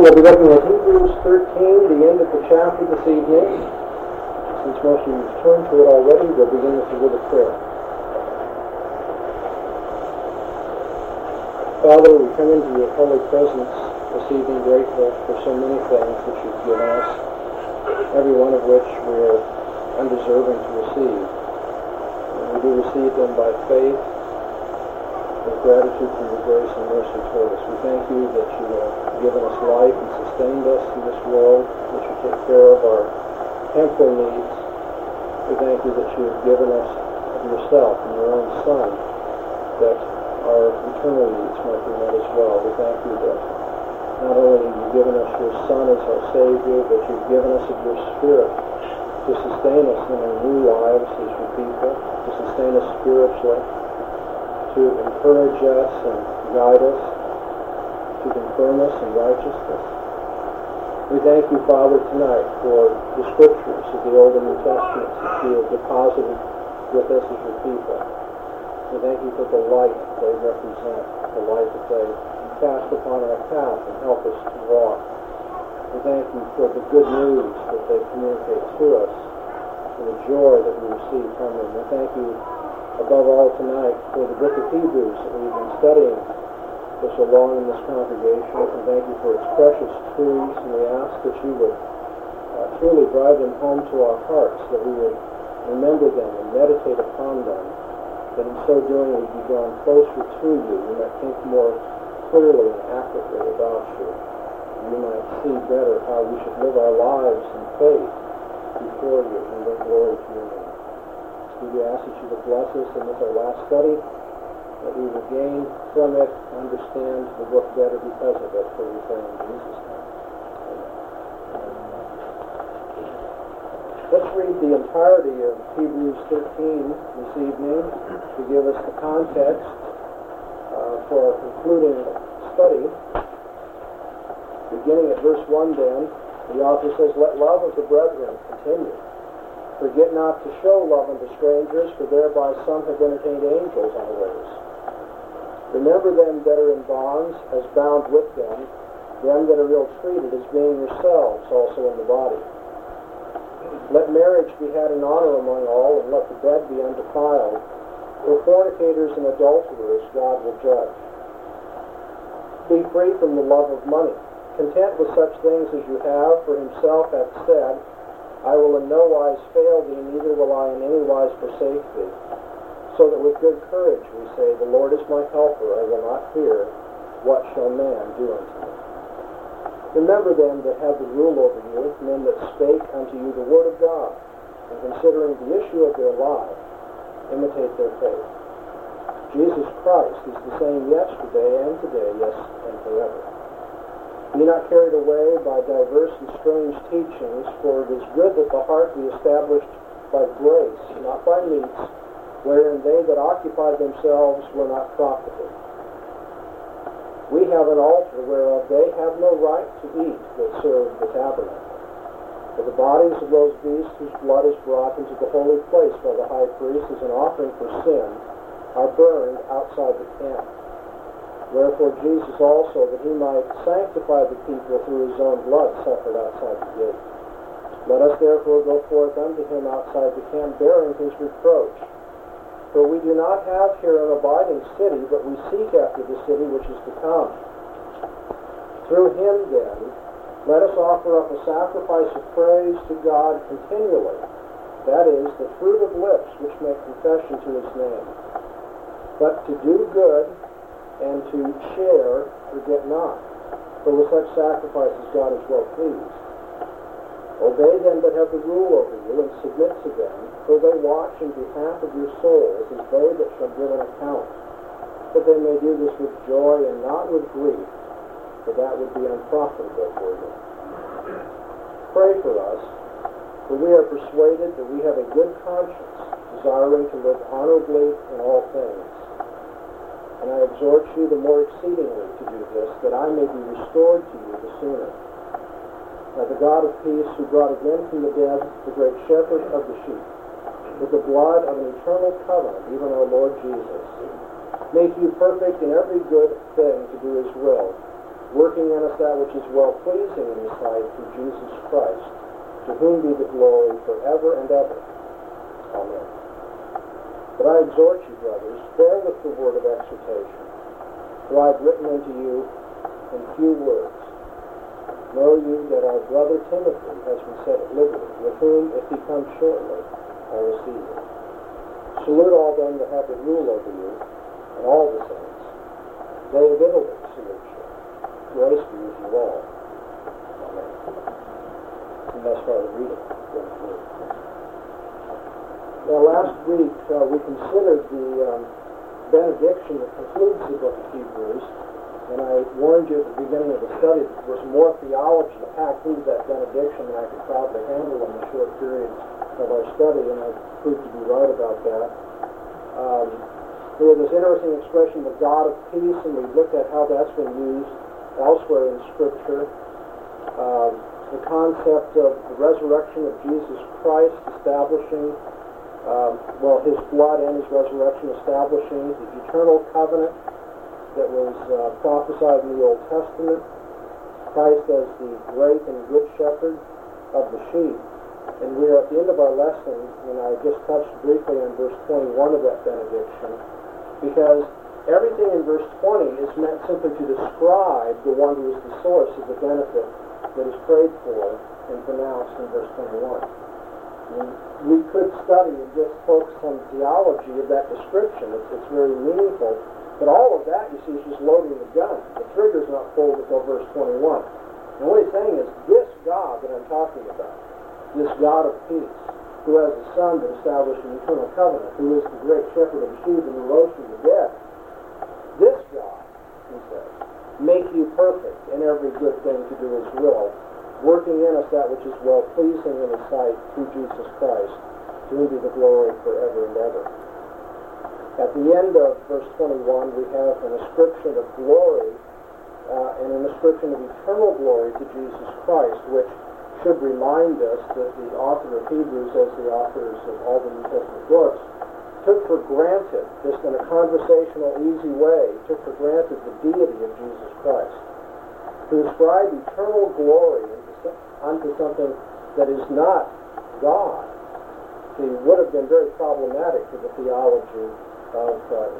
morning we'll be looking at Hebrews 13, the end of the chapter this evening. Since most of you have turned to it already, we'll begin with a prayer. Father, we come into your holy presence this evening grateful for so many things that you've given us, every one of which we're undeserving to receive. And we do receive them by faith, with gratitude for your grace and mercy toward us. We thank you that you have given us life and sustained us in this world, that you take care of our temporal needs. We thank you that you have given us of yourself and your own Son, that our eternal needs might be met as well. We thank you that not only have you given us your Son as our Savior, but you've given us of your Spirit to sustain us in our new lives as your people, to sustain us spiritually, to encourage us and guide us, to confirm us in righteousness. We thank you, Father, tonight for the Scriptures of the Old and New Testament that you have deposited with us as your people. We thank you for the light they represent, the light that they cast upon our path and help us to walk. We thank you for the good news that they communicate to us, for the joy that we receive from them. We thank you above all tonight for the book of Hebrews that we've been studying for so long in this congregation, and thank you for its precious truths, and we ask that you would truly drive them home to our hearts, that we would remember them and meditate upon them, that in so doing we'd be drawn closer to you, we might think more clearly and accurately about you, and we might see better how we should live our lives in faith before you and bring glory to your name. We ask that you would bless us in this our last study, that we would gain from it, understand the book better because of it, for we pray in Jesus' name. Amen. Let's read the entirety of Hebrews 13 this evening to give us the context for our concluding study. Beginning at verse 1 then, the author says, "Let love of the brethren continue. Forget not to show love unto strangers, for thereby some have entertained angels unawares. Remember them that are in bonds, as bound with them that are ill-treated, as being yourselves also in the body. Let marriage be had in honor among all, and let the bed be undefiled, for fornicators and adulterers God will judge. Be free from the love of money, content with such things as you have, for himself hath said, I will in no wise fail thee, neither will I in any wise forsake thee. So that with good courage we say, The Lord is my helper, I will not fear. What shall man do unto me? Remember them that have the rule over you, men that spake unto you the word of God, and considering the issue of their life, imitate their faith. Jesus Christ is the same yesterday and today, yes, and forever. Be not carried away by diverse and strange teachings, for it is good that the heart be established by grace, not by meats, wherein they that occupied themselves were not profited. We have an altar whereof they have no right to eat that serve the tabernacle. For the bodies of those beasts whose blood is brought into the holy place by the high priest as an offering for sin are burned outside the camp. Wherefore Jesus also, that he might sanctify the people through his own blood, suffered outside the gate. Let us therefore go forth unto him outside the camp, bearing his reproach. For we do not have here an abiding city, but we seek after the city which is to come. Through him, then, let us offer up a sacrifice of praise to God continually, that is, the fruit of lips which make confession to his name. But to do good, and to share, forget not, for with such sacrifices God is well pleased. Obey them that have the rule over you, and submit to them, for they watch in behalf of your souls, as they that shall give an account, that they may do this with joy and not with grief, for that would be unprofitable for you. Pray for us, for we are persuaded that we have a good conscience, desiring to live honorably in all things. And I exhort you the more exceedingly to do this, that I may be restored to you the sooner. By the God of peace, who brought again from the dead the great shepherd of the sheep, with the blood of an eternal covenant, even our Lord Jesus, make you perfect in every good thing to do his will, working in us that which is well-pleasing in His sight through Jesus Christ, to whom be the glory forever and ever. Amen. But I exhort you, brothers, bear with the word of exhortation, for I have written unto you in few words. Know you that our brother Timothy has been set at liberty, with whom, if he comes shortly, I will see you. Salute all them that have the rule over you, and all the saints. They of Italy salute you. Grace be with you all. Amen. And that's why we read it. Now, last week we considered the benediction that concludes the book of Hebrews. And I warned you at the beginning of the study that there was more theology to pack into that benediction than I could probably handle in the short period of our study, and I proved to be right about that. There was this interesting expression, the God of peace, and we looked at how that's been used elsewhere in Scripture. The concept of the resurrection of Jesus Christ establishing, His blood and His resurrection establishing the eternal covenant that was prophesied in the Old Testament, Christ as the great and good shepherd of the sheep. And we are at the end of our lesson, and I just touched briefly on verse 21 of that benediction, because everything in verse 20 is meant simply to describe the one who is the source of the benefit that is prayed for and pronounced in verse 21. And we could study and just focus on the theology of that description. It's very meaningful. But all of that, you see, is just loading the gun. The trigger's not pulled until verse 21. And what he's saying is, this God that I'm talking about, this God of peace, who has a Son that established an eternal covenant, who is the great shepherd of the sheep and who rose from the dead, this God, he says, make you perfect in every good thing to do His will, working in us that which is well-pleasing in His sight through Jesus Christ, to whom be the glory forever and ever. At the end of verse 21, we have an ascription of glory and an ascription of eternal glory to Jesus Christ, which should remind us that the author of Hebrews, as the authors of all the New Testament books, took for granted, just in a conversational, easy way, took for granted the deity of Jesus Christ. To ascribe eternal glory unto something that is not God, he would have been very problematic to the theology of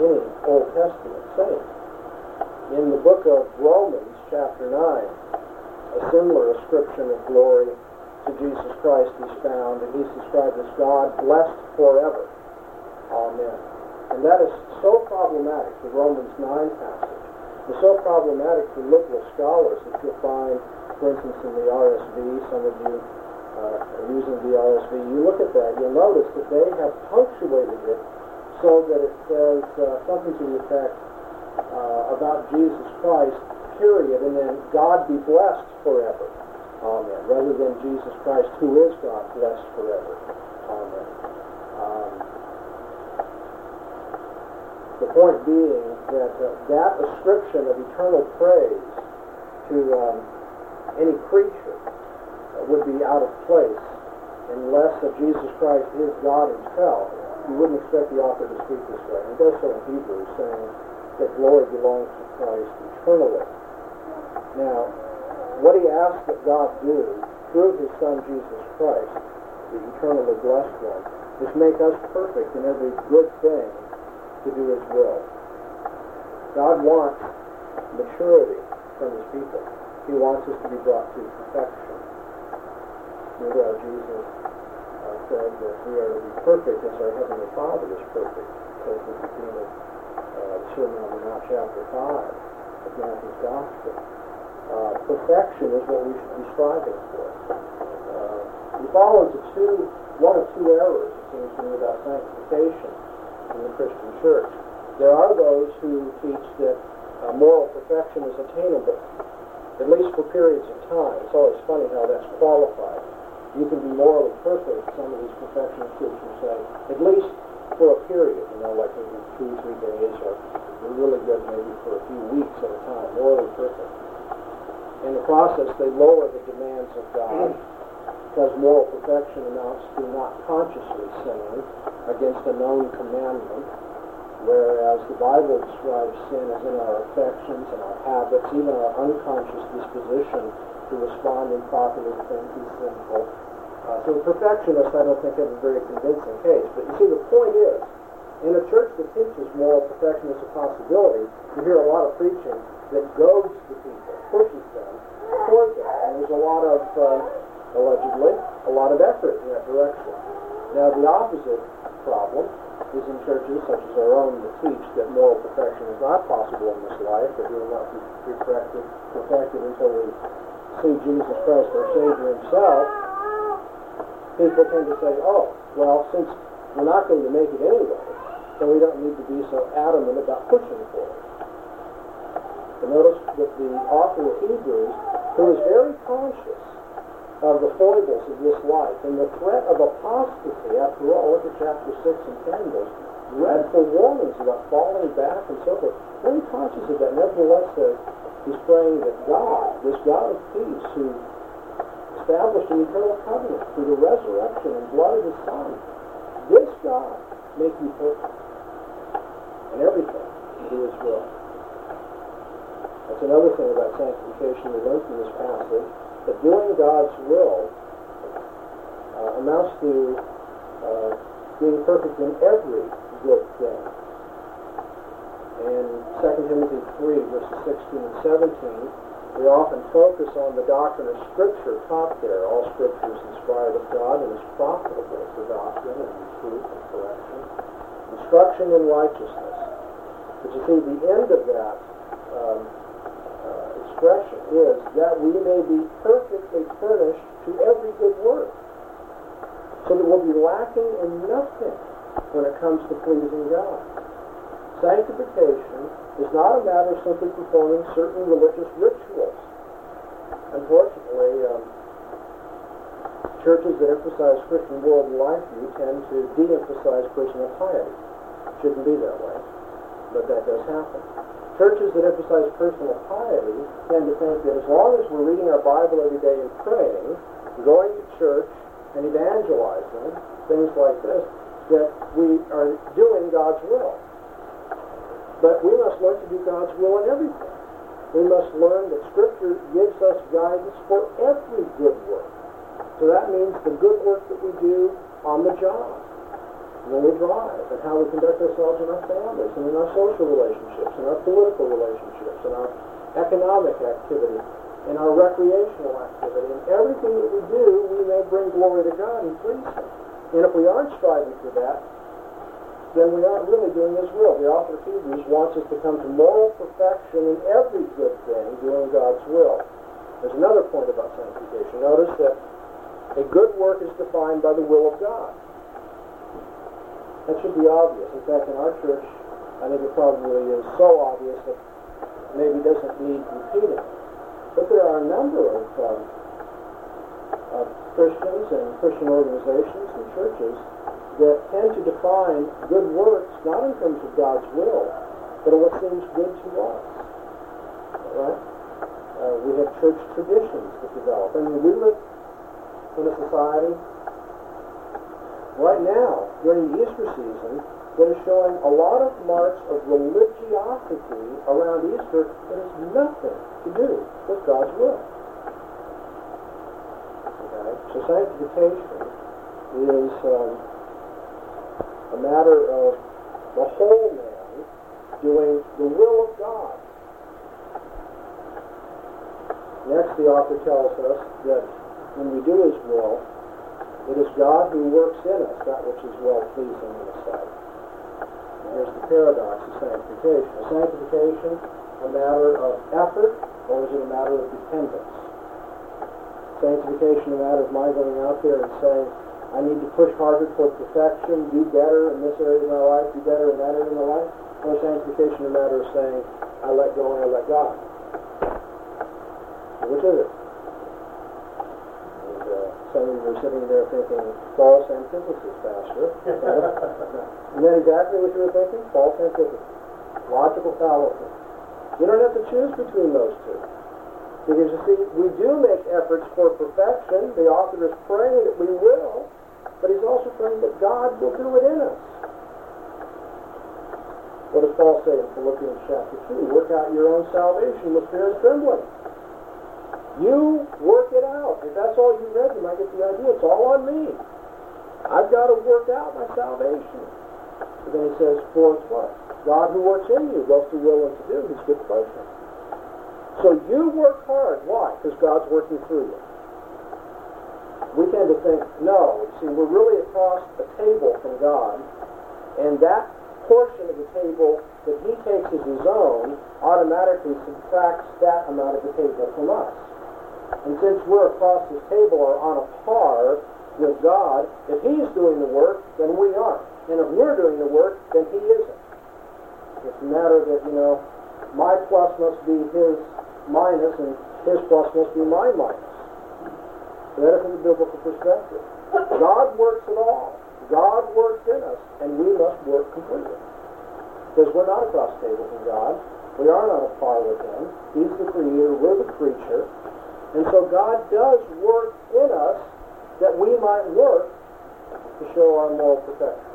any Old Testament saint. In the book of Romans, chapter 9, a similar ascription of glory to Jesus Christ is found, and he's described as God blessed forever. Amen. And that is so problematic, the Romans 9 passage. It's so problematic for liberal scholars that you'll find, for instance, in the RSV, some of you using the RSV, you look at that, you'll notice that they have punctuated it so that it says something to the effect about Jesus Christ, period, and then God be blessed forever. Amen. Rather than Jesus Christ, who is God, blessed forever. Amen. The point being that that ascription of eternal praise to any creature would be out of place unless Jesus Christ is God Himself. You wouldn't expect the author to speak this way. He does so in Hebrews, saying that glory belongs to Christ eternally. Now, what he asked that God do through His Son Jesus Christ, the eternally blessed one, is make us perfect in every good thing to do His will. God wants maturity from His people. He wants us to be brought to perfection. You know, Jesus said that we are to be perfect as our Heavenly Father is perfect, says the theme of the Sermon on the Mount, chapter 5 of Matthew's Gospel. Perfection is what we should be striving for. We fall into one of two errors, it seems to me, about sanctification in the Christian church. There are those who teach that moral perfection is attainable, at least for periods of time. It's always funny how that's qualified. You can be morally perfect, some of these perfectionist groups will say, at least for a period, you know, like maybe 2-3 days, or really good maybe for a few weeks at a time, morally perfect. In the process, they lower the demands of God, because moral perfection amounts to not consciously sinning against a known commandment, Whereas the Bible describes sin as in our affections and our habits, even our unconscious disposition to respond improperly to things is sinful. So the perfectionist, I don't think, has a very convincing case. But you see, the point is, in a church that teaches moral perfection as a possibility, you hear a lot of preaching that goads the people, pushes them, towards them. And there's a lot of, allegedly, a lot of effort in that direction. Now, the opposite problem is in churches such as our own that teach that moral perfection is not possible in this life, that we will not be perfected until we see Jesus Christ our Savior himself. People tend to say, oh, well, since we're not going to make it anyway, so we don't need to be so adamant about pushing for it. But notice that the author of Hebrews, who is very conscious of the foibles of this life and the threat of apostasy, after all, look at chapter 6 and 10, those dreadful warnings about falling back and so forth. Very conscious of that. Nevertheless, he's praying that God, this God of peace, who established an eternal covenant through the resurrection and blood of his Son, this God make you perfect in everything to do his will. That's another thing about sanctification we learn from this passage. But doing God's will amounts to being perfect in every good thing. In 2 Timothy 3, verses 16 and 17, we often focus on the doctrine of Scripture taught there. All Scripture is inspired of God and is profitable for doctrine and truth and correction. Instruction in righteousness. But you see, the end of that expression is that we may be perfectly furnished to every good work, so that we'll be lacking in nothing when it comes to pleasing God. Sanctification is not a matter of simply performing certain religious rituals. Unfortunately, churches that emphasize Christian worldly life view tend to de-emphasize personal piety. It shouldn't be that way, but that does happen. Churches that emphasize personal piety tend to think that as long as we're reading our Bible every day and praying, going to church and evangelizing, things like this, that we are doing God's will. But we must learn to do God's will in everything. We must learn that Scripture gives us guidance for every good work. So that means the good work that we do on the job, when we drive, and how we conduct ourselves in our families, and in our social relationships, in our political relationships, in our economic activity, in our recreational activity. In everything that we do, we may bring glory to God and please Him. And if we aren't striving for that, then we aren't really doing His will. The author of Hebrews wants us to come to moral perfection in every good thing, doing God's will. There's another point about sanctification. Notice that a good work is defined by the will of God. That should be obvious. In fact, in our church, I think it probably is so obvious that maybe it doesn't need repeating. But there are a number of Christians and Christian organizations and churches that tend to define good works not in terms of God's will, but of what seems good to us. All right? We have church traditions that develop. I mean, we live in a society right now, during the Easter season, that is showing a lot of marks of religiosity around Easter that has nothing to do with God's will. Okay? So sanctification is a matter of the whole man doing the will of God. Next, the author tells us that when we do His will, it is God who works in us that which is well-pleasing in His sight. And here's the paradox of sanctification. Is sanctification a matter of effort, or is it a matter of dependence? Sanctification a matter of my going out there and saying, I need to push harder toward perfection, do better in this area of my life, do better in that area of my life? Or is sanctification a matter of saying, I let go and I let God? So which is it? Some of you are sitting there thinking, false antithesis, Pastor. Isn't that exactly what you were thinking? False antithesis. Logical fallacy. You don't have to choose between those two. Because you see, we do make efforts for perfection. The author is praying that we will, but he's also praying that God will do it in us. What does Paul say in Philippians chapter 2? Work out your own salvation with fear and trembling. You work it out. If that's all you read, you might get the idea. It's all on me. I've got to work out my salvation. And then he says, for it's what? God who works in you, both to will and to do his good pleasure. So you work hard. Why? Because God's working through you. We tend to think, no, see, we're really across the table from God, and that portion of the table that he takes as his own automatically subtracts that amount of the table from us. And since we're across this table or on a par with God, if he's doing the work, then we aren't. And if we're doing the work, then he isn't. It's a matter that, you know, my plus must be his minus and his plus must be my minus. So that is from the biblical perspective. God works it all. God works in us, and we must work completely. Because we're not across tables in God. We are not on a par with him. He's the creator. We're the creature. And so God does work in us that we might work to show our moral perfection.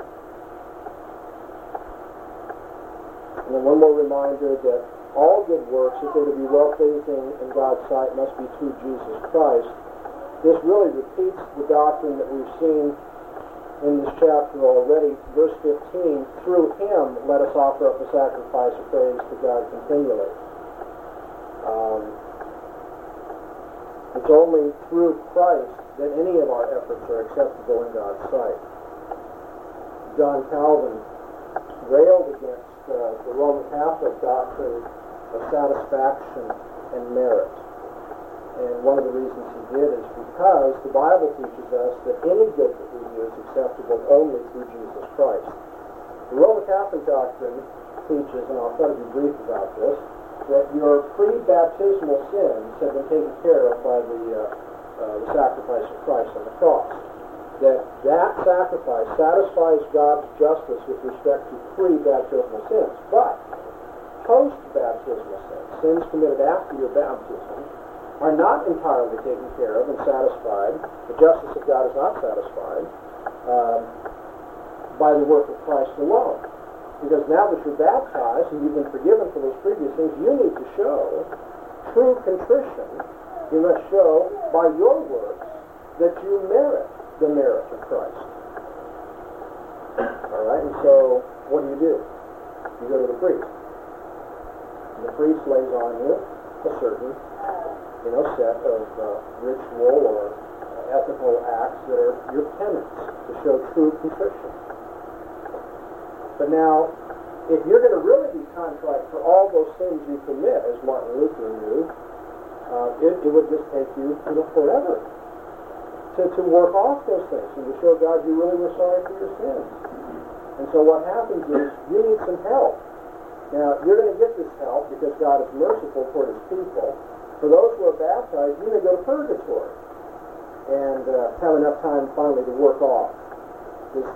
And then one more reminder that all good works, if they're to be well-pleasing in God's sight, must be through Jesus Christ. This really repeats the doctrine that we've seen in this chapter already. Verse 15, through him let us offer up a sacrifice of praise to God continually. It's only through Christ that any of our efforts are acceptable in God's sight. John Calvin railed against the Roman Catholic doctrine of satisfaction and merit. And one of the reasons he did is because the Bible teaches us that any good that we do is acceptable only through Jesus Christ. The Roman Catholic doctrine teaches, and I'll try to be brief about this, that your pre-baptismal sins have been taken care of by the sacrifice of Christ on the cross. That sacrifice satisfies God's justice with respect to pre-baptismal sins. But post-baptismal sins, sins committed after your baptism, are not entirely taken care of and satisfied. The justice of God is not satisfied by the work of Christ alone. Because now that you're baptized and you've been forgiven for those previous things, you need to show true contrition. You must show by your works that you merit the merit of Christ. All right, and so what do? You go to the priest. And the priest lays on you a certain, set of ritual or ethical acts that are your penance to show true contrition. But now, if you're going to really be contrite for all those things you commit, as Martin Luther knew, it would just take you, forever to work off those things and to show God you really were sorry for your sins. And so what happens is you need some help. Now, you're going to get this help because God is merciful toward his people. For those who are baptized, you're going to go to purgatory and have enough time finally to work off this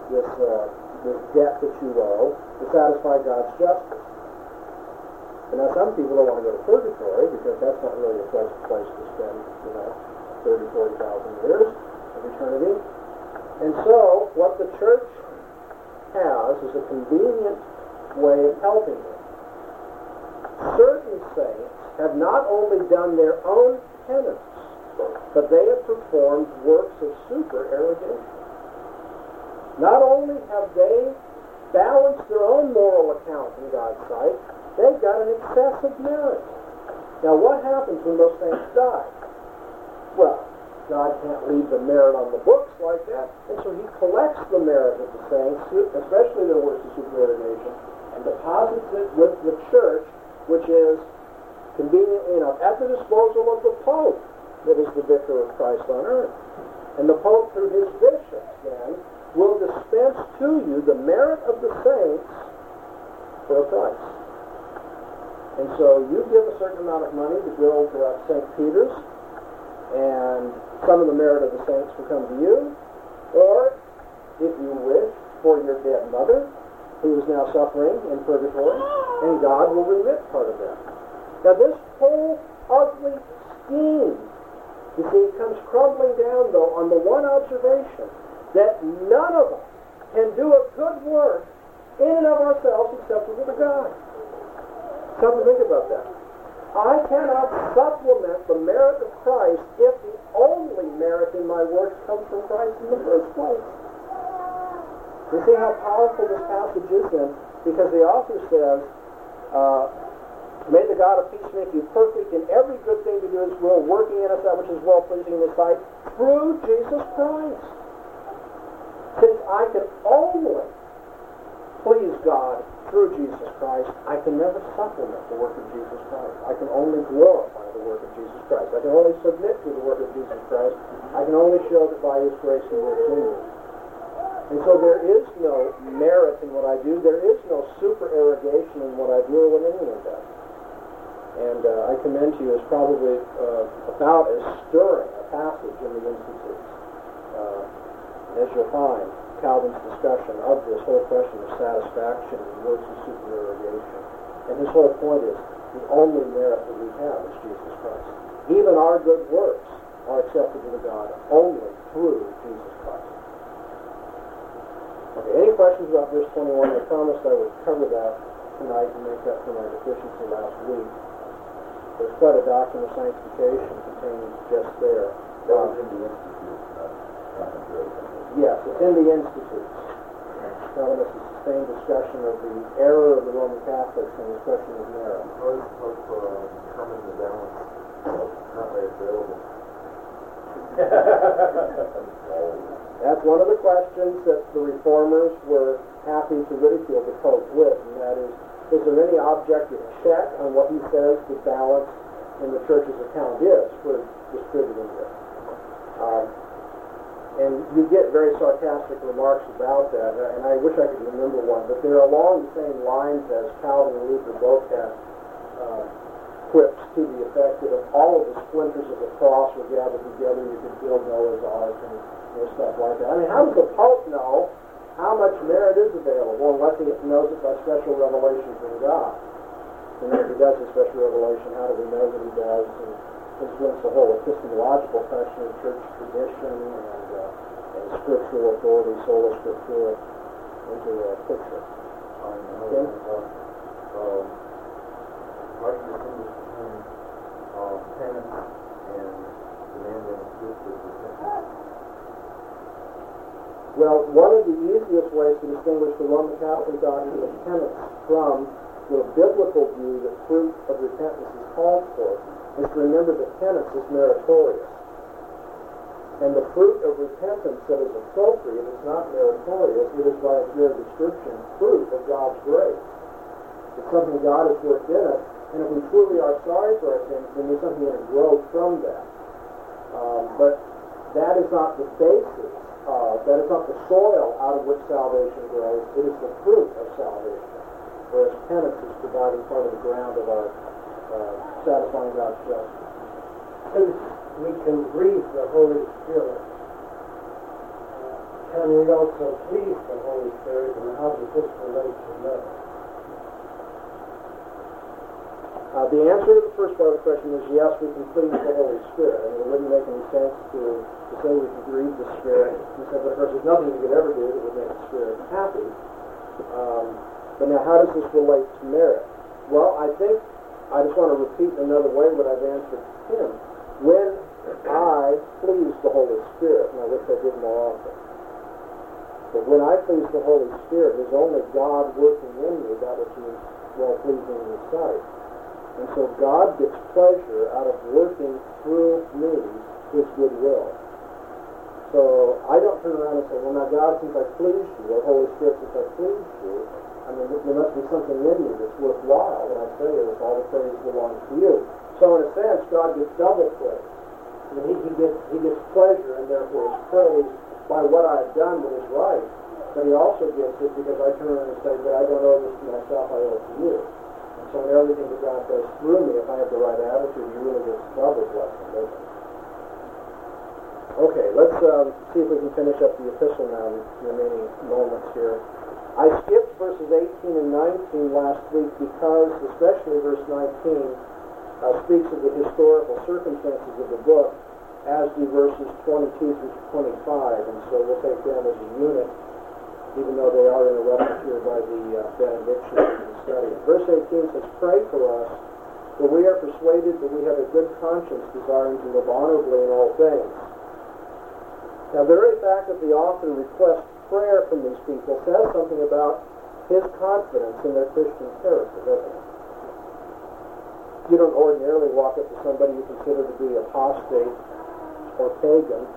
debt that you owe to satisfy God's justice. And now some people don't want to go to purgatory because that's not really a pleasant place to spend, 30,000, 40,000 years of eternity. And so what the church has is a convenient way of helping you. Certain saints have not only done their own penance, but they have performed works of supererogation. Not only have they balanced their own moral account in God's sight, they've got an excess of merit. Now what happens when those saints die? Well, God can't leave the merit on the books like that, and so he collects the merit of the saints, especially their works of supererogation, and deposits it with the church, which is conveniently enough at the disposal of the Pope that is the vicar of Christ on earth. And the Pope, through his bishops, then, will dispense to you the merit of the saints for a price. And so you give a certain amount of money to go to St. Peter's, and some of the merit of the saints will come to you, or, if you wish, for your dead mother, who is now suffering in purgatory, and God will remit part of that. Now this whole ugly scheme, you see, comes crumbling down, though, on the one observation that none of us can do a good work in and of ourselves acceptable to God. Come to think about that. I cannot supplement the merit of Christ if the only merit in my works comes from Christ in the first place. You see how powerful this passage is then, because the author says, may the God of peace make you perfect in every good thing to do His will, working in us that which is well-pleasing in His sight, through Jesus Christ. Since I can only please God through Jesus Christ, I can never supplement the work of Jesus Christ. I can only glorify the work of Jesus Christ. I can only submit to the work of Jesus Christ. I can only show that by His grace He works in me. And so there is no merit in what I do. There is no supererogation in what I do or what anyone does. And I commend to you is probably about as stirring a passage in the instances as you'll find Calvin's discussion of this whole question of satisfaction and works of supererogation. And his whole point is the only merit that we have is Jesus Christ. Even our good works are acceptable to God only through Jesus Christ. Okay, any questions about verse 21? I promised I would cover that tonight and make up for my deficiency last week. There's quite a doctrine of sanctification contained just there. That was in the Institute. Yes, it's in the Institute. It's telling us a sustained discussion of the error of the Roman Catholics and the question of merit. How is Pope coming to balance? Not very available. That's one of the questions that the Reformers were happy to ridicule the Pope with, and that is there any objective check on what he says the balance in the church's account is for distributing this? And you get very sarcastic remarks about that, and I wish I could remember one, but they're along the same lines as Calvin and Luther both had quips to the effect that if all of the splinters of the cross were gathered together, you could build Noah's Ark and stuff like that. I mean, how does the Pope know how much merit is available unless he knows it by special revelation from God? And if he does a special revelation, how do we know that he does? And this is the whole epistemological question of church tradition and scriptural authority, sola scriptura, into a picture. I know. Okay? How do you distinguish between penance and demanding spiritual repentance? Well, one of the easiest ways to distinguish the Roman Catholic doctrine of penance from the biblical view that fruit of repentance is called for is to remember that penance is meritorious. And the fruit of repentance that is appropriate is not meritorious. It is, by its mere description, fruit of God's grace. It's something God has worked in us, and if we truly are sorry for our sins, then there's something going to grow from that. But that is not the basis. That is not the soil out of which salvation grows, it is the fruit of salvation, whereas penance is providing part of the ground of our satisfying God's justice. Since we can grieve the Holy Spirit, can we also please the Holy Spirit, and how does this relate to that? The answer to the first part of the question is yes, we can please the Holy Spirit. I mean, it wouldn't make any sense to say we can grieve the Spirit. He said, but of course, there's nothing you could ever do that would make the Spirit happy. But now, how does this relate to merit? Well, I think I just want to repeat in another way what I've answered him. When I please the Holy Spirit, and I wish I did more often, but when I please the Holy Spirit, there's only God working in me that which is well-pleasing in His sight. And so God gets pleasure out of working through me His good will. So I don't turn around and say, well, now God, since I pleased you, or Holy Spirit, since I pleased you, I mean, there must be something in me that's worthwhile when I say this, all the praise belongs to you. So in a sense, God gets double praise. I mean, he gets pleasure, and therefore is praised by what I've done that is right. But He also gets it because I turn around and say, but I don't owe this to myself, I owe it to you. So in everything that God does through me, if I have the right attitude, you really get double blessing, doesn't it? Okay, let's see if we can finish up the epistle now in the remaining moments here. I skipped verses 18 and 19 last week because, especially verse 19, speaks of the historical circumstances of the book, as do verses 22 through 25, and so we'll take them as a unit. even though they are interrupted here by the benediction in the study. Verse 18 says, "Pray for us, for we are persuaded that we have a good conscience, desiring to live honorably in all things." Now, the very fact that the author requests prayer from these people says something about his confidence in their Christian character, doesn't it? You don't ordinarily walk up to somebody you consider to be apostate or pagan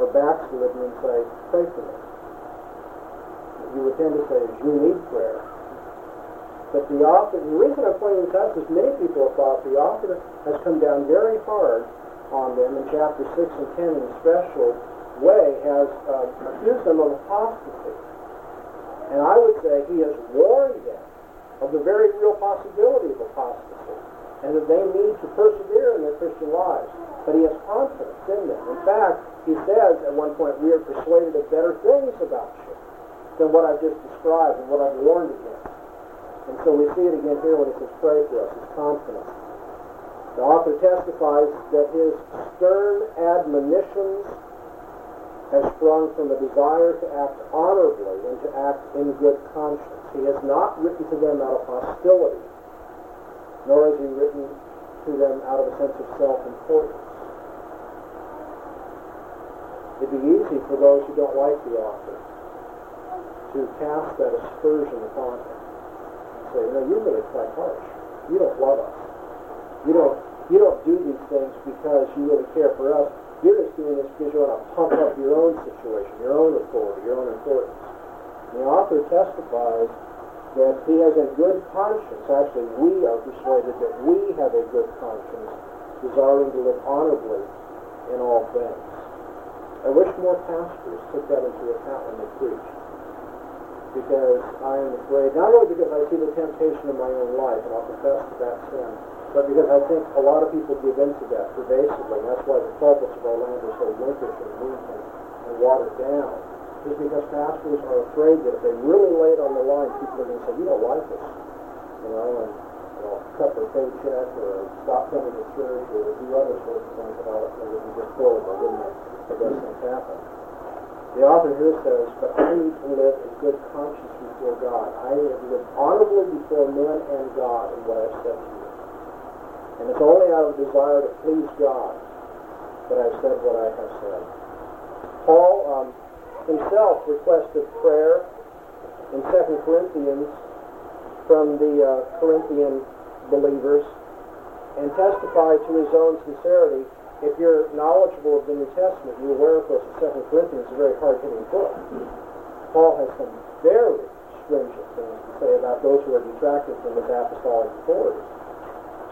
or backslidden and say, "Pray for me." What you would tend to say is, "You need prayer." But the author, the reason I'm pointing this out is many people have thought the author has come down very hard on them in chapter 6 and 10 in a special way, has accused them of apostasy. And I would say he has warned them of the very real possibility of apostasy and that they need to persevere in their Christian lives. But he has confidence in them. In fact, he says at one point, "We are persuaded of better things about you than what I've just described and what I've warned against." And so we see it again here when he says, "Pray for us," his confidence. The author testifies that his stern admonitions has sprung from a desire to act honorably and to act in good conscience. He has not written to them out of hostility, nor has he written to them out of a sense of self-importance. It'd be easy for those who don't like the author to cast that aspersion upon him and say, "You know, you're really quite harsh. You don't love us. You don't do these things because you really care for us. You're just doing this because you want to pump up your own situation, your own authority, your own importance." And the author testifies that he has a good conscience. Actually, we are persuaded that we have a good conscience, desiring to live honorably in all things. I wish more pastors took that into account when they preach, because I am afraid, not only because I see the temptation in my own life, and I'll confess to that sin, but because I think a lot of people give in to that pervasively, and that's why the pulpits of our land are so wimpish and weak and watered down, is because pastors are afraid that if they really lay it on the line, people are going to say, "You don't like us," you know, and cut their paycheck or stop coming to church or do other sorts of things about it, and it would be just horrible, wouldn't it? But those things happen. The author here says, "But I need to live a good conscience before God. I need to live honorably before men and God in what I've said to you. And it's only out of desire to please God that I've said what I have said." Paul himself requested prayer in 2 Corinthians from the Corinthian believers and testified to his own sincerity. If you're knowledgeable of the New Testament, you're aware, of course, that 2 Corinthians is a very hard-hitting book. Paul has some very stringent things to say about those who are detracted from his apostolic authority.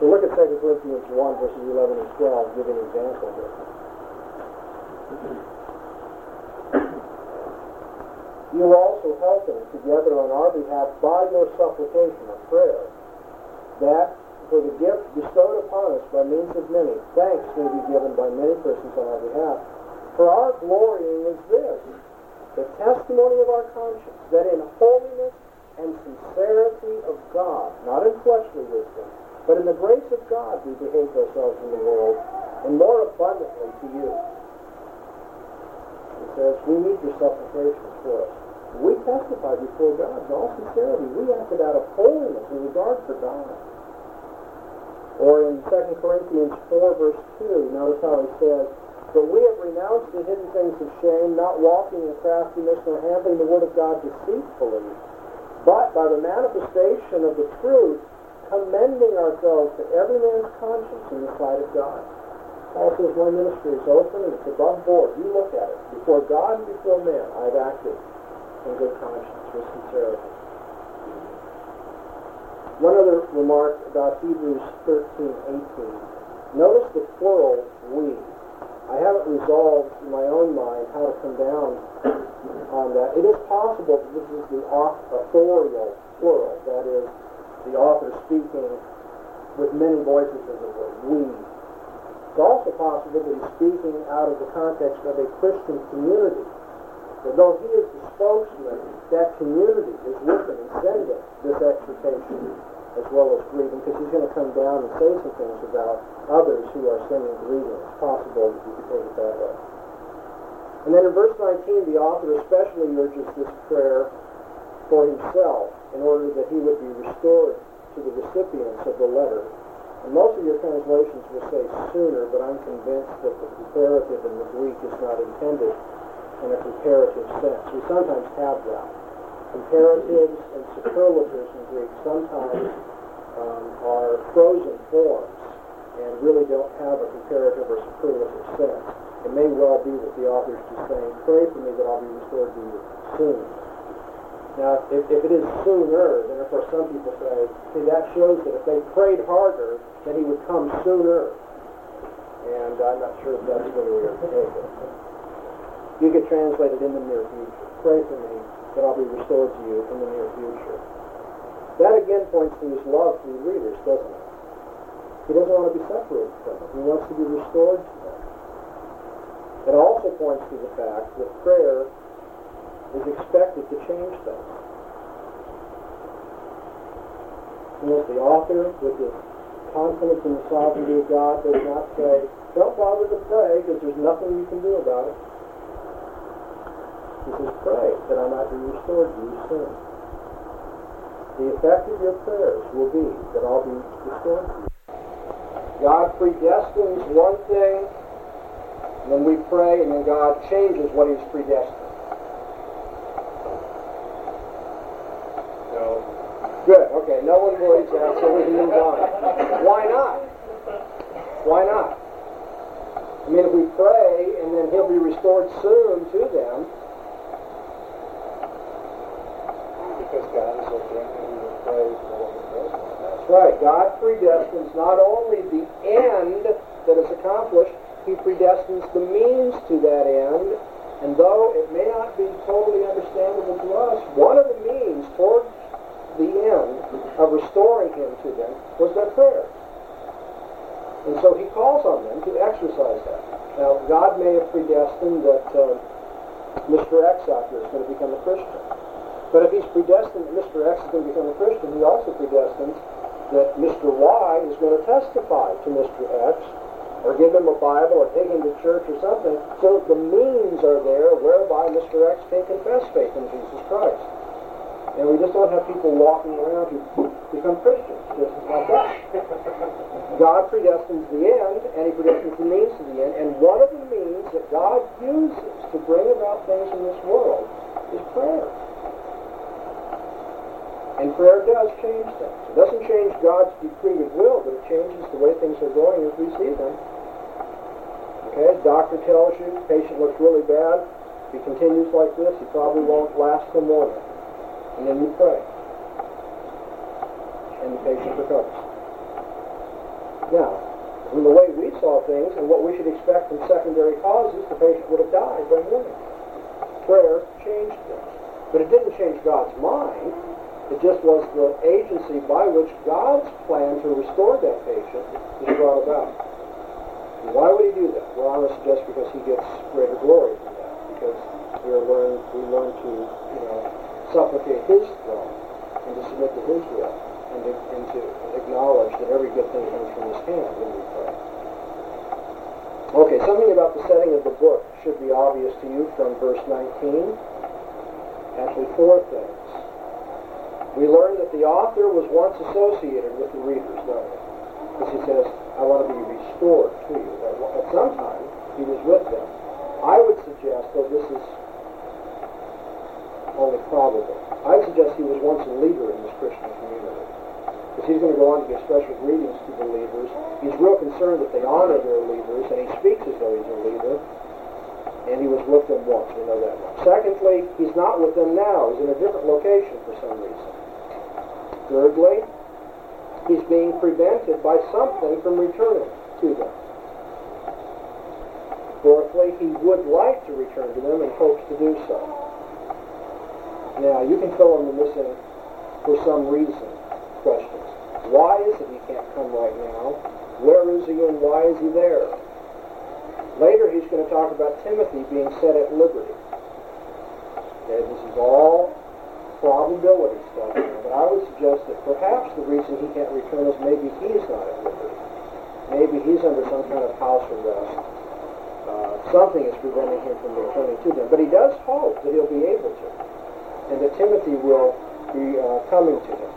So look at 2 Corinthians 1, verses 11 and 12, give an example here. "You also help us together on our behalf by your supplication or prayer, that for the gift bestowed upon us by means of many, thanks may be given by many persons on our behalf. For our glorying is this, the testimony of our conscience, that in holiness and sincerity of God, not in fleshly wisdom, but in the grace of God we behave ourselves in the world, and more abundantly to you." He says, we need your supplications for us. We testify before God in all sincerity. We acted out of holiness in regard for God. Or in 2 Corinthians 4, verse 2, notice how he says, "But we have renounced the hidden things of shame, not walking in craftiness, nor handling the word of God deceitfully, but by the manifestation of the truth, commending ourselves to every man's conscience in the sight of God." Paul says, "My ministry is open and it's above board. You look at it. Before God and before man, I've acted in good conscience with sincerity." One other remark about Hebrews 13:18. Notice the plural "we." I haven't resolved in my own mind how to come down on that. It is possible that this is the authorial plural, that is, the author speaking with many voices, as it were, "we." It's also possible that he's speaking out of the context of a Christian community, that though he is the spokesman, that community is with him and sending this exhortation as well as greeting, because he's going to come down and say some things about others who are sending greetings. It's possible that you could take it that way. And then in verse 19, the author especially urges this prayer for himself in order that he would be restored to the recipients of the letter. And most of your translations will say sooner, but I'm convinced that the preparative in the Greek is not intended in a comparative sense. We sometimes have that. Comparatives and superlatives in Greek sometimes are frozen forms and really don't have a comparative or superlative sense. It may well be that the author's just saying, pray for me that I'll be restored to you soon. Now, if it is sooner, then of course some people say, see, that shows that if they prayed harder, then he would come sooner. And I'm not sure if that's what we are taking. You could translate it in the near future. Pray for me that I'll be restored to you in the near future. That again points to his love for the readers, doesn't it? He doesn't want to be separated from them. He wants to be restored to them. It also points to the fact that prayer is expected to change things. And as the author, with his confidence in the sovereignty of God, does not say, don't bother to pray because there's nothing you can do about it. He says, pray that I might be restored to you soon. The effect of your prayers will be that I'll be restored to you. God predestines one thing, and then we pray, and then God changes what he's predestined. Good, okay, no one believes that, so we can move on. Why not? Why not? I mean, if we pray and then he'll be restored soon to them. Because God is ordained and we will pray for what we pray for. That's right. God predestines not only the end that is accomplished, he predestines the means to that end. And though it may not be totally understandable to us, one of the means toward the end of restoring him to them was their prayer. And so he calls on them to exercise that. Now, God may have predestined that Mr. X out here is going to become a Christian. But if he's predestined that Mr. X is going to become a Christian, he also predestines that Mr. Y is going to testify to Mr. X or give him a Bible or take him to church or something, so that the means are there whereby Mr. X can confess faith in Jesus Christ. And we just don't have people walking around who become Christians, just like that. God predestines the end, and he predestines the means to the end. And one of the means that God uses to bring about things in this world is prayer. And prayer does change things. It doesn't change God's decree of will, but it changes the way things are going as we see them. Okay, the doctor tells you, the patient looks really bad. If he continues like this, he probably won't last till morning. And then you pray. And the patient recovers. Now, from the way we saw things and what we should expect from secondary causes, the patient would have died by morning. Prayer changed things. But it didn't change God's mind. It just was the agency by which God's plan to restore that patient is brought about. And why would he do that? Well, I would suggest because he gets greater glory from that. Because we learn to, supplicate his throne and to submit to his will and to acknowledge that every good thing comes from his hand when we pray. Okay, something about the setting of the book should be obvious to you from verse 19. Actually, four things. We learn that the author was once associated with the readers, don't we? Because he says, I want to be restored to you. At some time, he was with them. I would suggest, though this is only probable, I suggest he was once a leader in this Christian community. Because he's going to go on to give special greetings to believers. He's real concerned that they honor their leaders, and he speaks as though he's a leader. And he was with them once, we know that much. Secondly, he's not with them now. He's in a different location for some reason. Thirdly, he's being prevented by something from returning to them. Fourthly, he would like to return to them and hopes to do so. Now, you can fill in the missing for some reason questions. Why is it he can't come right now? Where is he and why is he there? Later, he's going to talk about Timothy being set at liberty. Okay, this is all probability stuff, but I would suggest that perhaps the reason he can't return is maybe he's not at liberty. Maybe he's under some kind of house arrest something is preventing him from returning to them. But he does hope that he'll be able to, and that Timothy will be coming to him.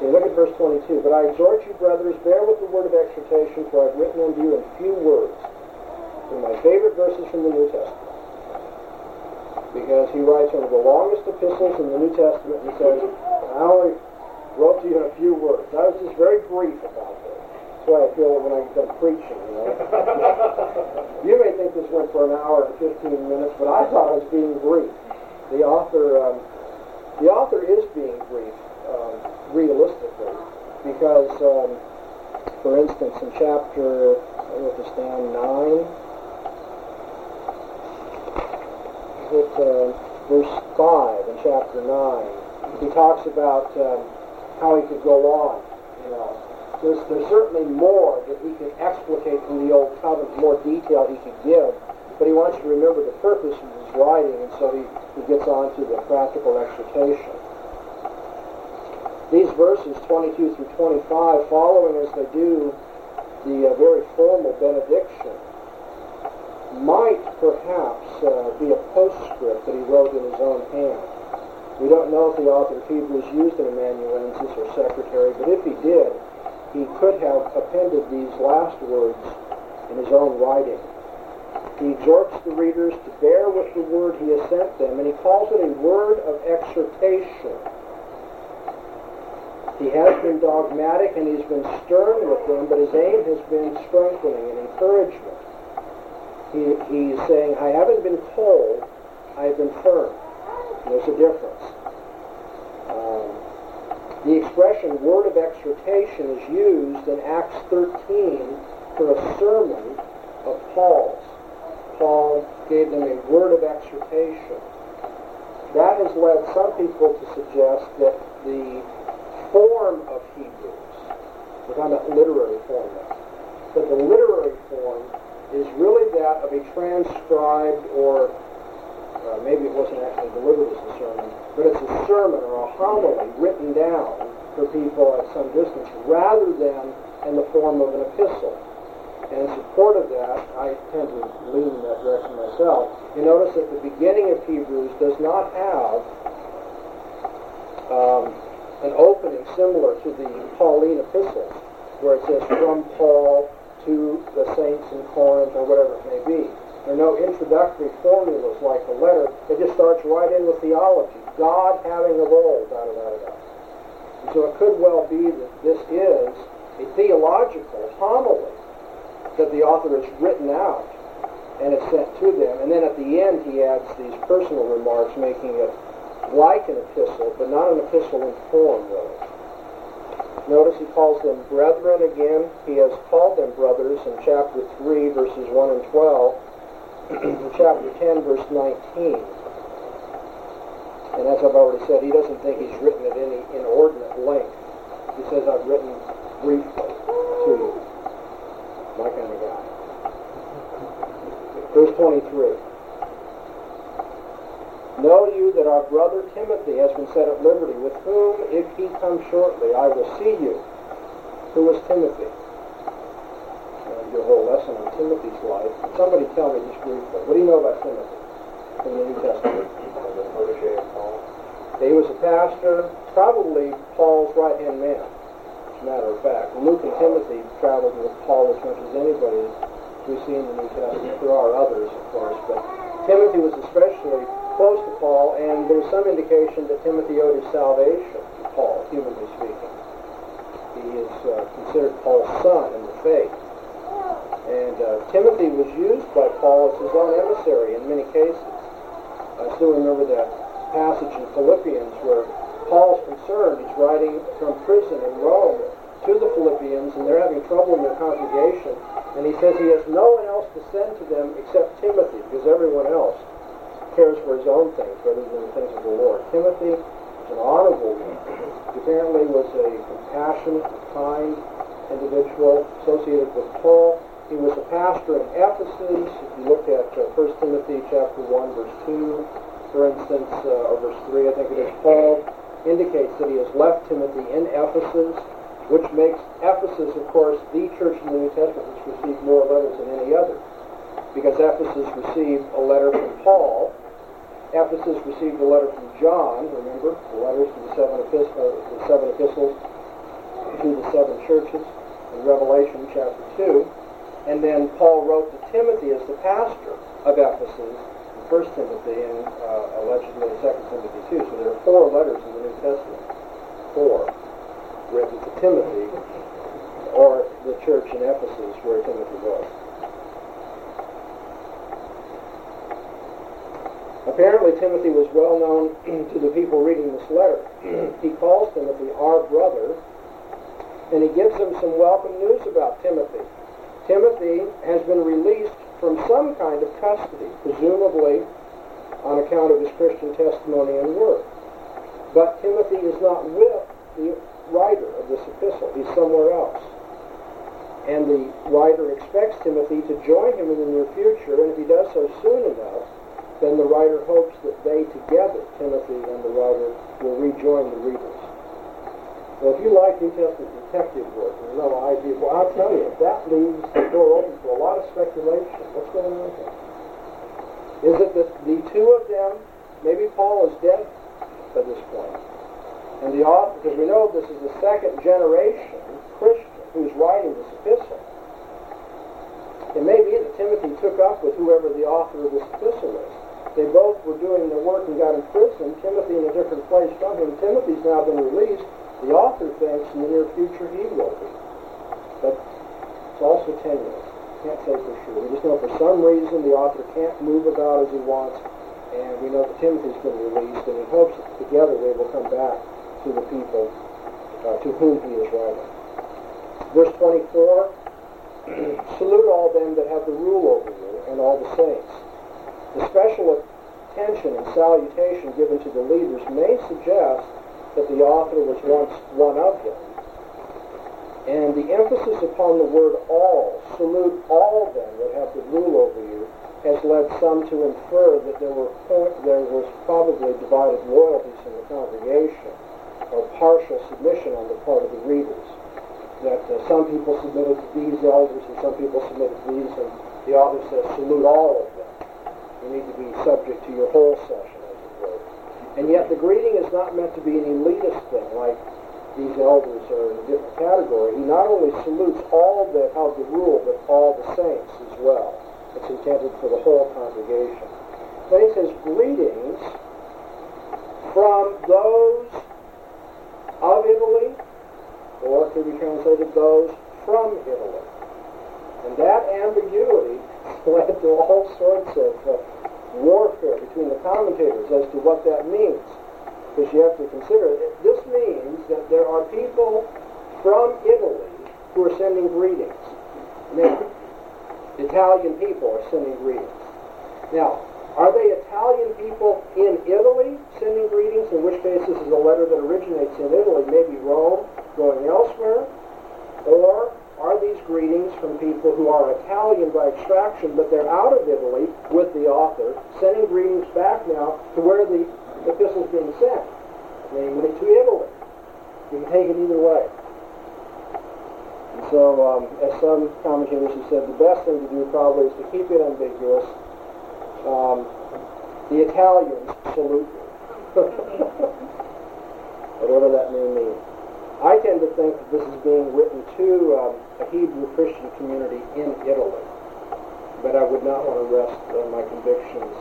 Okay, look at verse 22. But I exhort you, brothers, bear with the word of exhortation, for I have written unto you in few words. They're my favorite verses from the New Testament, because he writes one of the longest epistles in the New Testament, and says, I only wrote to you in a few words. I was just very brief about this. That's why I feel that when I get done preaching, you know. You may think this went for an hour and 15 minutes, but I thought it was being brief. The author is being brief, realistically, because, for instance, in chapter, I wrote this down, 9, verse 5 in chapter 9, he talks about how he could go on. You know, there's certainly more that he can explicate from the Old Covenant, more detail he could give, but he wants you to remember the purpose of his writing, and so he gets on to the practical exhortation. These verses, 22 through 25, following as they do the very formal benediction, might perhaps be a postscript that he wrote in his own hand. We don't know if the author of Hebrews used an amanuensis or secretary, but if he did, he could have appended these last words in his own writing. He exhorts the readers to bear with the word he has sent them, and he calls it a word of exhortation. He has been dogmatic and he's been stern with them, but his aim has been strengthening and encouragement. He's saying, I haven't been cold, I've been firm. And there's a difference. The expression word of exhortation is used in Acts 13 for a sermon of Paul's. Paul gave them a word of exhortation. That has led some people to suggest that the form of Hebrews, we're talking about literary form now, that the literary form is really that of a transcribed, or maybe it wasn't actually delivered as a sermon, but it's a sermon or a homily written down for people at some distance, rather than in the form of an epistle. And in support of that, I tend to lean in that direction myself. You notice that the beginning of Hebrews does not have an opening similar to the Pauline epistles, where it says, from Paul to the saints in Corinth, or whatever it may be. There are no introductory formulas like the letter. It just starts right in with theology. God having of old, da da da da. And so it could well be that this is a theological homily that the author has written out and it's sent to them. And then at the end he adds these personal remarks, making it like an epistle, but not an epistle in form, really. Notice he calls them brethren again. He has called them brothers in chapter 3, verses 1 and 12, in chapter 10, verse 19. And as I've already said, he doesn't think he's written at any inordinate length. He says, I've written briefly to you. My kind of guy. Verse 23. Know you that our brother Timothy has been set at liberty, with whom, if he comes shortly, I will see you. Who was Timothy? I'll do a whole lesson on Timothy's life. Can somebody tell me just briefly, what do you know about Timothy in the New Testament? He was a pastor, probably Paul's right-hand man, as a matter of fact. Luke and Timothy traveled with Paul as much as anybody we see in the New Testament. There are others, of course, but Timothy was especially close to Paul, and there's some indication that Timothy owed his salvation to Paul, humanly speaking. He is considered Paul's son in the faith. And Timothy was used by Paul as his own emissary in many cases. I still remember that passage in Philippians where Paul's concerned. He's writing from prison in Rome to the Philippians, and they're having trouble in their congregation. And he says he has no one else to send to them except Timothy, because everyone else cares for his own things rather than the things of the Lord. Timothy was an honorable man. He apparently was a compassionate, kind individual associated with Paul. He was a pastor in Ephesus. If you look at 1 Timothy chapter 1, verse 2, for instance, or verse 3, I think it is, Paul indicates that he has left Timothy in Ephesus, which makes Ephesus, of course, the church in the New Testament, which received more letters than any other. because Ephesus received a letter from Paul. Ephesus received a letter from John, remember, the letters to the seven epistles to the seven churches in Revelation chapter 2. And then Paul wrote to Timothy as the pastor of Ephesus, 1 Timothy and allegedly 2 Timothy 2. So there are four letters in the New Testament, four, written to Timothy or the church in Ephesus where Timothy was. Apparently Timothy was well known to the people reading this letter. He calls Timothy our brother, and he gives them some welcome news about Timothy. Timothy has been released from some kind of custody, presumably on account of his Christian testimony and work. But Timothy is not with the writer of this epistle. He's somewhere else. And the writer expects Timothy to join him in the near future, and if he does so soon enough, then the writer hopes that they together, Timothy and the writer, will rejoin the readers. Well, if you like New Testament detective work, there's no idea. Well, I'll tell you, that leaves the door open for a lot of speculation. What's going on here? Is it that the two of them, maybe Paul is dead by this point, and the author, because we know this is the second generation Christian who's writing this epistle, it may be that Timothy took up with whoever the author of this epistle is. They both were doing their work and got imprisoned. Timothy in a different place from him. Timothy's now been released. The author thinks in the near future he will be. But it's also tenuous. Can't say for sure. We just know for some reason the author can't move about as he wants, and we know that Timothy's been released, and he hopes that together they will come back to the people to whom he is writing. Verse 24. Salute all them that have the rule over you, and all the saints. The special attention and salutation given to the leaders may suggest that the author was once one of them. And the emphasis upon the word all, salute all them that have the rule over you, has led some to infer that there was probably divided loyalties in the congregation, or partial submission on the part of the readers. That some people submitted to these elders and some people submitted to these, and the author says, salute all of them. You need to be subject to your whole session, as it were. And yet the greeting is not meant to be an elitist thing, like these elders are in a different category. He not only salutes all that have the rule, but all the saints as well. It's intended for the whole congregation. Then he says, greetings from those of Italy, or could be translated those from Italy. And that ambiguity led to all sorts of warfare between the commentators as to what that means. Because you have to consider, this means that there are people from Italy who are sending greetings. Now, Italian people are sending greetings. Now, are they Italian people in Italy sending greetings? In which case this is a letter that originates in Italy, maybe Rome, going elsewhere? Or are these greetings from people who are Italian by extraction, but they're out of Italy with the author, sending greetings back now to where the epistle's being sent, namely to Italy? You can take it either way. And so, as some commentators have said, the best thing to do probably is to keep it ambiguous. The Italians salute you. Whatever that may mean. I tend to think that this is being written to a Hebrew Christian community in Italy. But I would not want to rest my convictions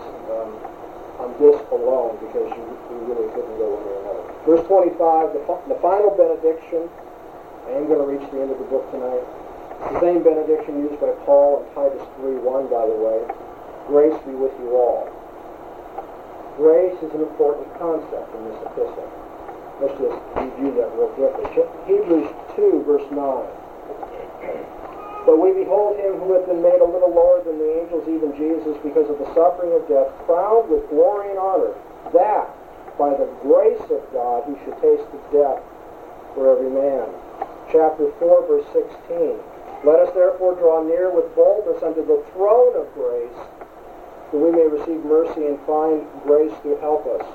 on this alone, because you really couldn't go one way or another. Verse 25, the final benediction. I am going to reach the end of the book tonight. It's the same benediction used by Paul in Titus 3:1, by the way. Grace be with you all. Grace is an important concept in this epistle. Let's just review that real quickly. Hebrews 2, verse 9. But we behold him who hath been made a little lower than the angels, even Jesus, because of the suffering of death, crowned with glory and honor, that by the grace of God he should taste of death for every man. Chapter 4, verse 16. Let us therefore draw near with boldness unto the throne of grace, that we may receive mercy and find grace to help us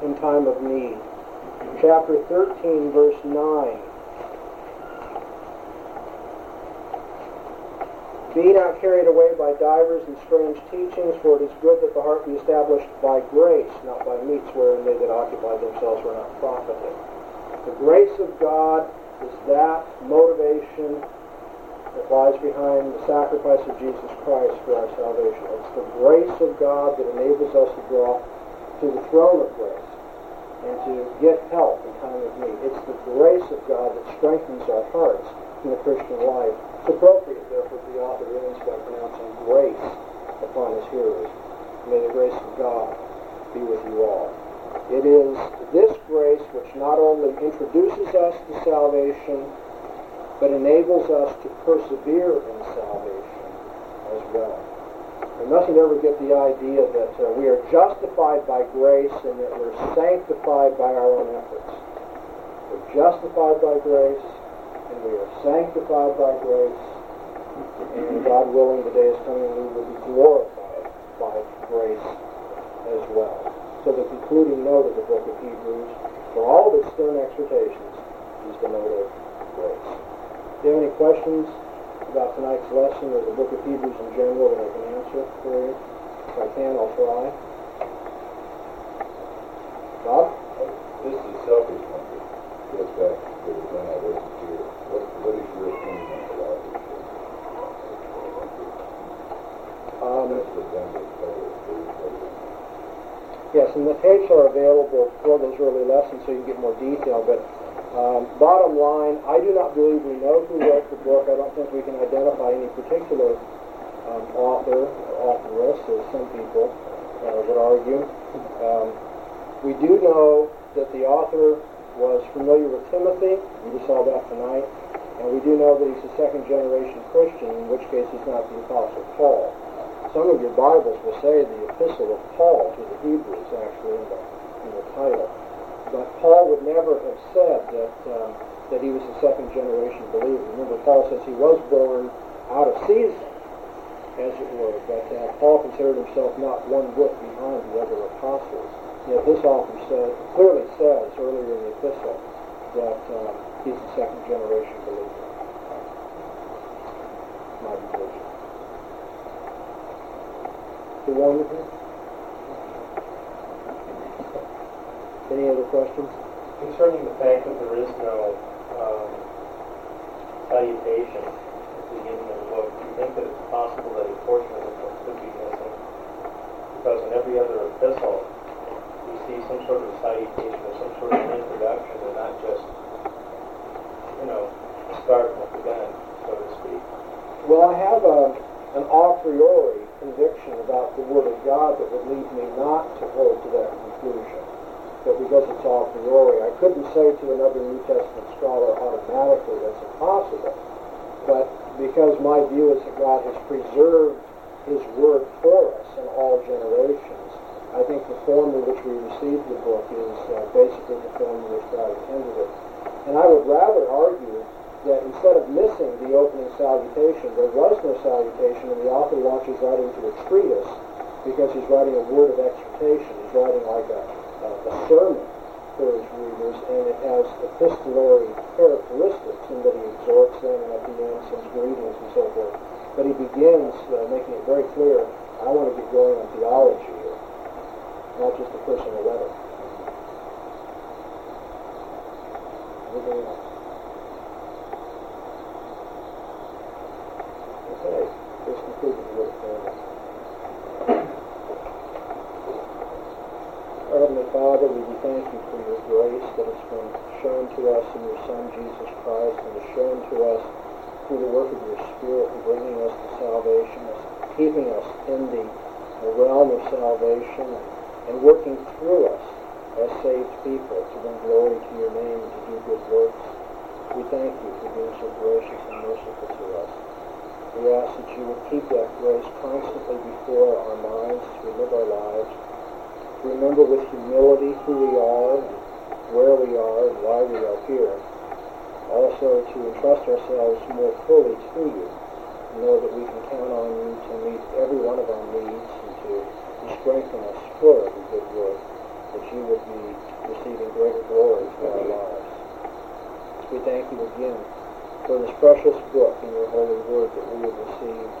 in time of need. Chapter 13, verse 9. Be not carried away by divers and strange teachings, for it is good that the heart be established by grace, not by meats wherein they that occupy themselves were not profited. The grace of God is that motivation that lies behind the sacrifice of Jesus Christ for our salvation. It's the grace of God that enables us to draw to the throne of grace and to get help in time of need. It's the grace of God that strengthens our hearts in the Christian life. It's appropriate, therefore, the author ends by pronouncing grace upon his hearers. May the grace of God be with you all. It is this grace which not only introduces us to salvation, but enables us to persevere in salvation as well. We mustn't ever get the idea that we are justified by grace and that we're sanctified by our own efforts. We're justified by grace, and we are sanctified by grace, and God willing, the day is coming and we will be glorified by grace as well. So the concluding note of the book of Hebrews, for all of its stern exhortations, is the note of grace. If you have any questions about tonight's lesson or the book of Hebrews in general that I can answer for you, if I can, I'll try. Bob? This is selfish one. It goes back to when I listened to you. What is your opinion on the law? Yes, and the tapes are available for those early lessons so you can get more detail, but bottom line, I do not believe we know who wrote the book. I don't think we can identify any particular author or authoress, as some people would argue. We do know that the author was familiar with Timothy, we saw that tonight, and we do know that he's a second-generation Christian, in which case he's not the Apostle Paul. Some of your Bibles will say the Epistle of Paul to the Hebrews, actually, in the title. But Paul would never have said that he was a second-generation believer. Remember, Paul says he was born out of season, as it were, but Paul considered himself not one whit behind the other apostles. Yet this author clearly says earlier in the epistle that he's a second-generation believer. My conclusion. You want with me? Any other questions? Concerning the fact that there is no salutation at the beginning of the book, do you think that it's possible that a portion of the book could be missing? Because in every other epistle, we see some sort of salutation or some sort of introduction, and not just, starting with the gun, so to speak. Well, I have an a priori conviction about the Word of God that would lead me not to hold to that conclusion, but because it's a priori. I couldn't say to another New Testament scholar automatically that's impossible, but because my view is that God has preserved His Word for us in all generations, I think the form in which we received the book is basically the form in which God intended it. And I would rather argue that instead of missing the opening salutation, there was no salutation, and the author launches out into a treatise because he's writing a word of exhortation. He's writing like a sermon for his readers, and it has epistolary characteristics in that he exhorts them, and at the end sends greetings and so forth. But he begins making it very clear, I want to get going on theology here, not just a personal letter. Anything else? Okay, this concludes the work for us. Our Heavenly Father, we do thank you for your grace that has been shown to us in your Son, Jesus Christ, and is shown to us through the work of your Spirit in bringing us to salvation, keeping us in the realm of salvation, and working through us as saved people to bring glory to your name and to do good works. We thank you for being so gracious and merciful to us. We ask that you would keep that grace constantly before our minds as we live our lives. Remember with humility who we are, and where we are, and why we are here. Also to entrust ourselves more fully to you, and know that we can count on you to meet every one of our needs and to strengthen us for every good work, that you would be receiving greater glory for our lives. We thank you again for this precious book and your holy word that we have received.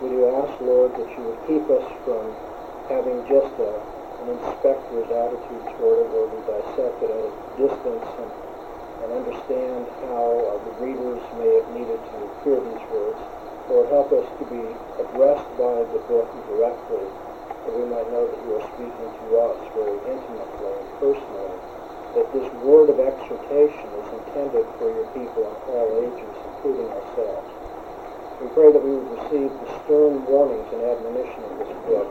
We do ask, Lord, that you would keep us from having just an inspector's attitude toward it, where we dissect it at a distance and understand how the readers may have needed to hear these words. Lord, help us to be addressed by the book directly, that we might know that you are speaking to us very intimately and personally, that this word of exhortation is intended for your people in all ages, including ourselves. We pray that we would receive the stern warnings and admonition of this book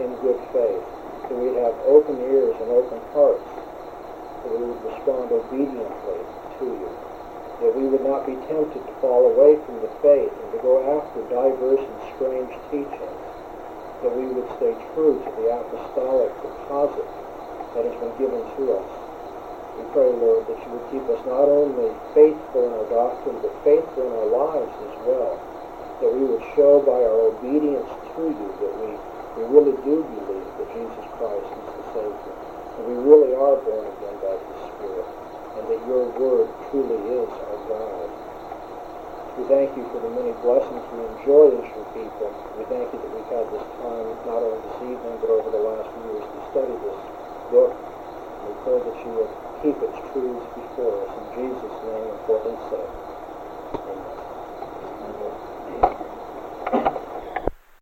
in good faith, that we'd have open ears and open hearts, that we would respond obediently to you, that we would not be tempted to fall away from the faith and to go after diverse and strange teachings, that we would stay true to the apostolic deposit that has been given to us. We pray, Lord, that you would keep us not only faithful in our doctrine, but faithful in our lives as well, that we would show by our obedience to you that we really do believe that Jesus Christ is the Savior, and we really are born again by the Spirit, and that your word truly is our guide. We thank you for the many blessings we enjoy as your people. We thank you that we've had this time, not only this evening, but over the last years, to study this book. And we pray that you will keep its truths before us. In Jesus' name, and for his sake.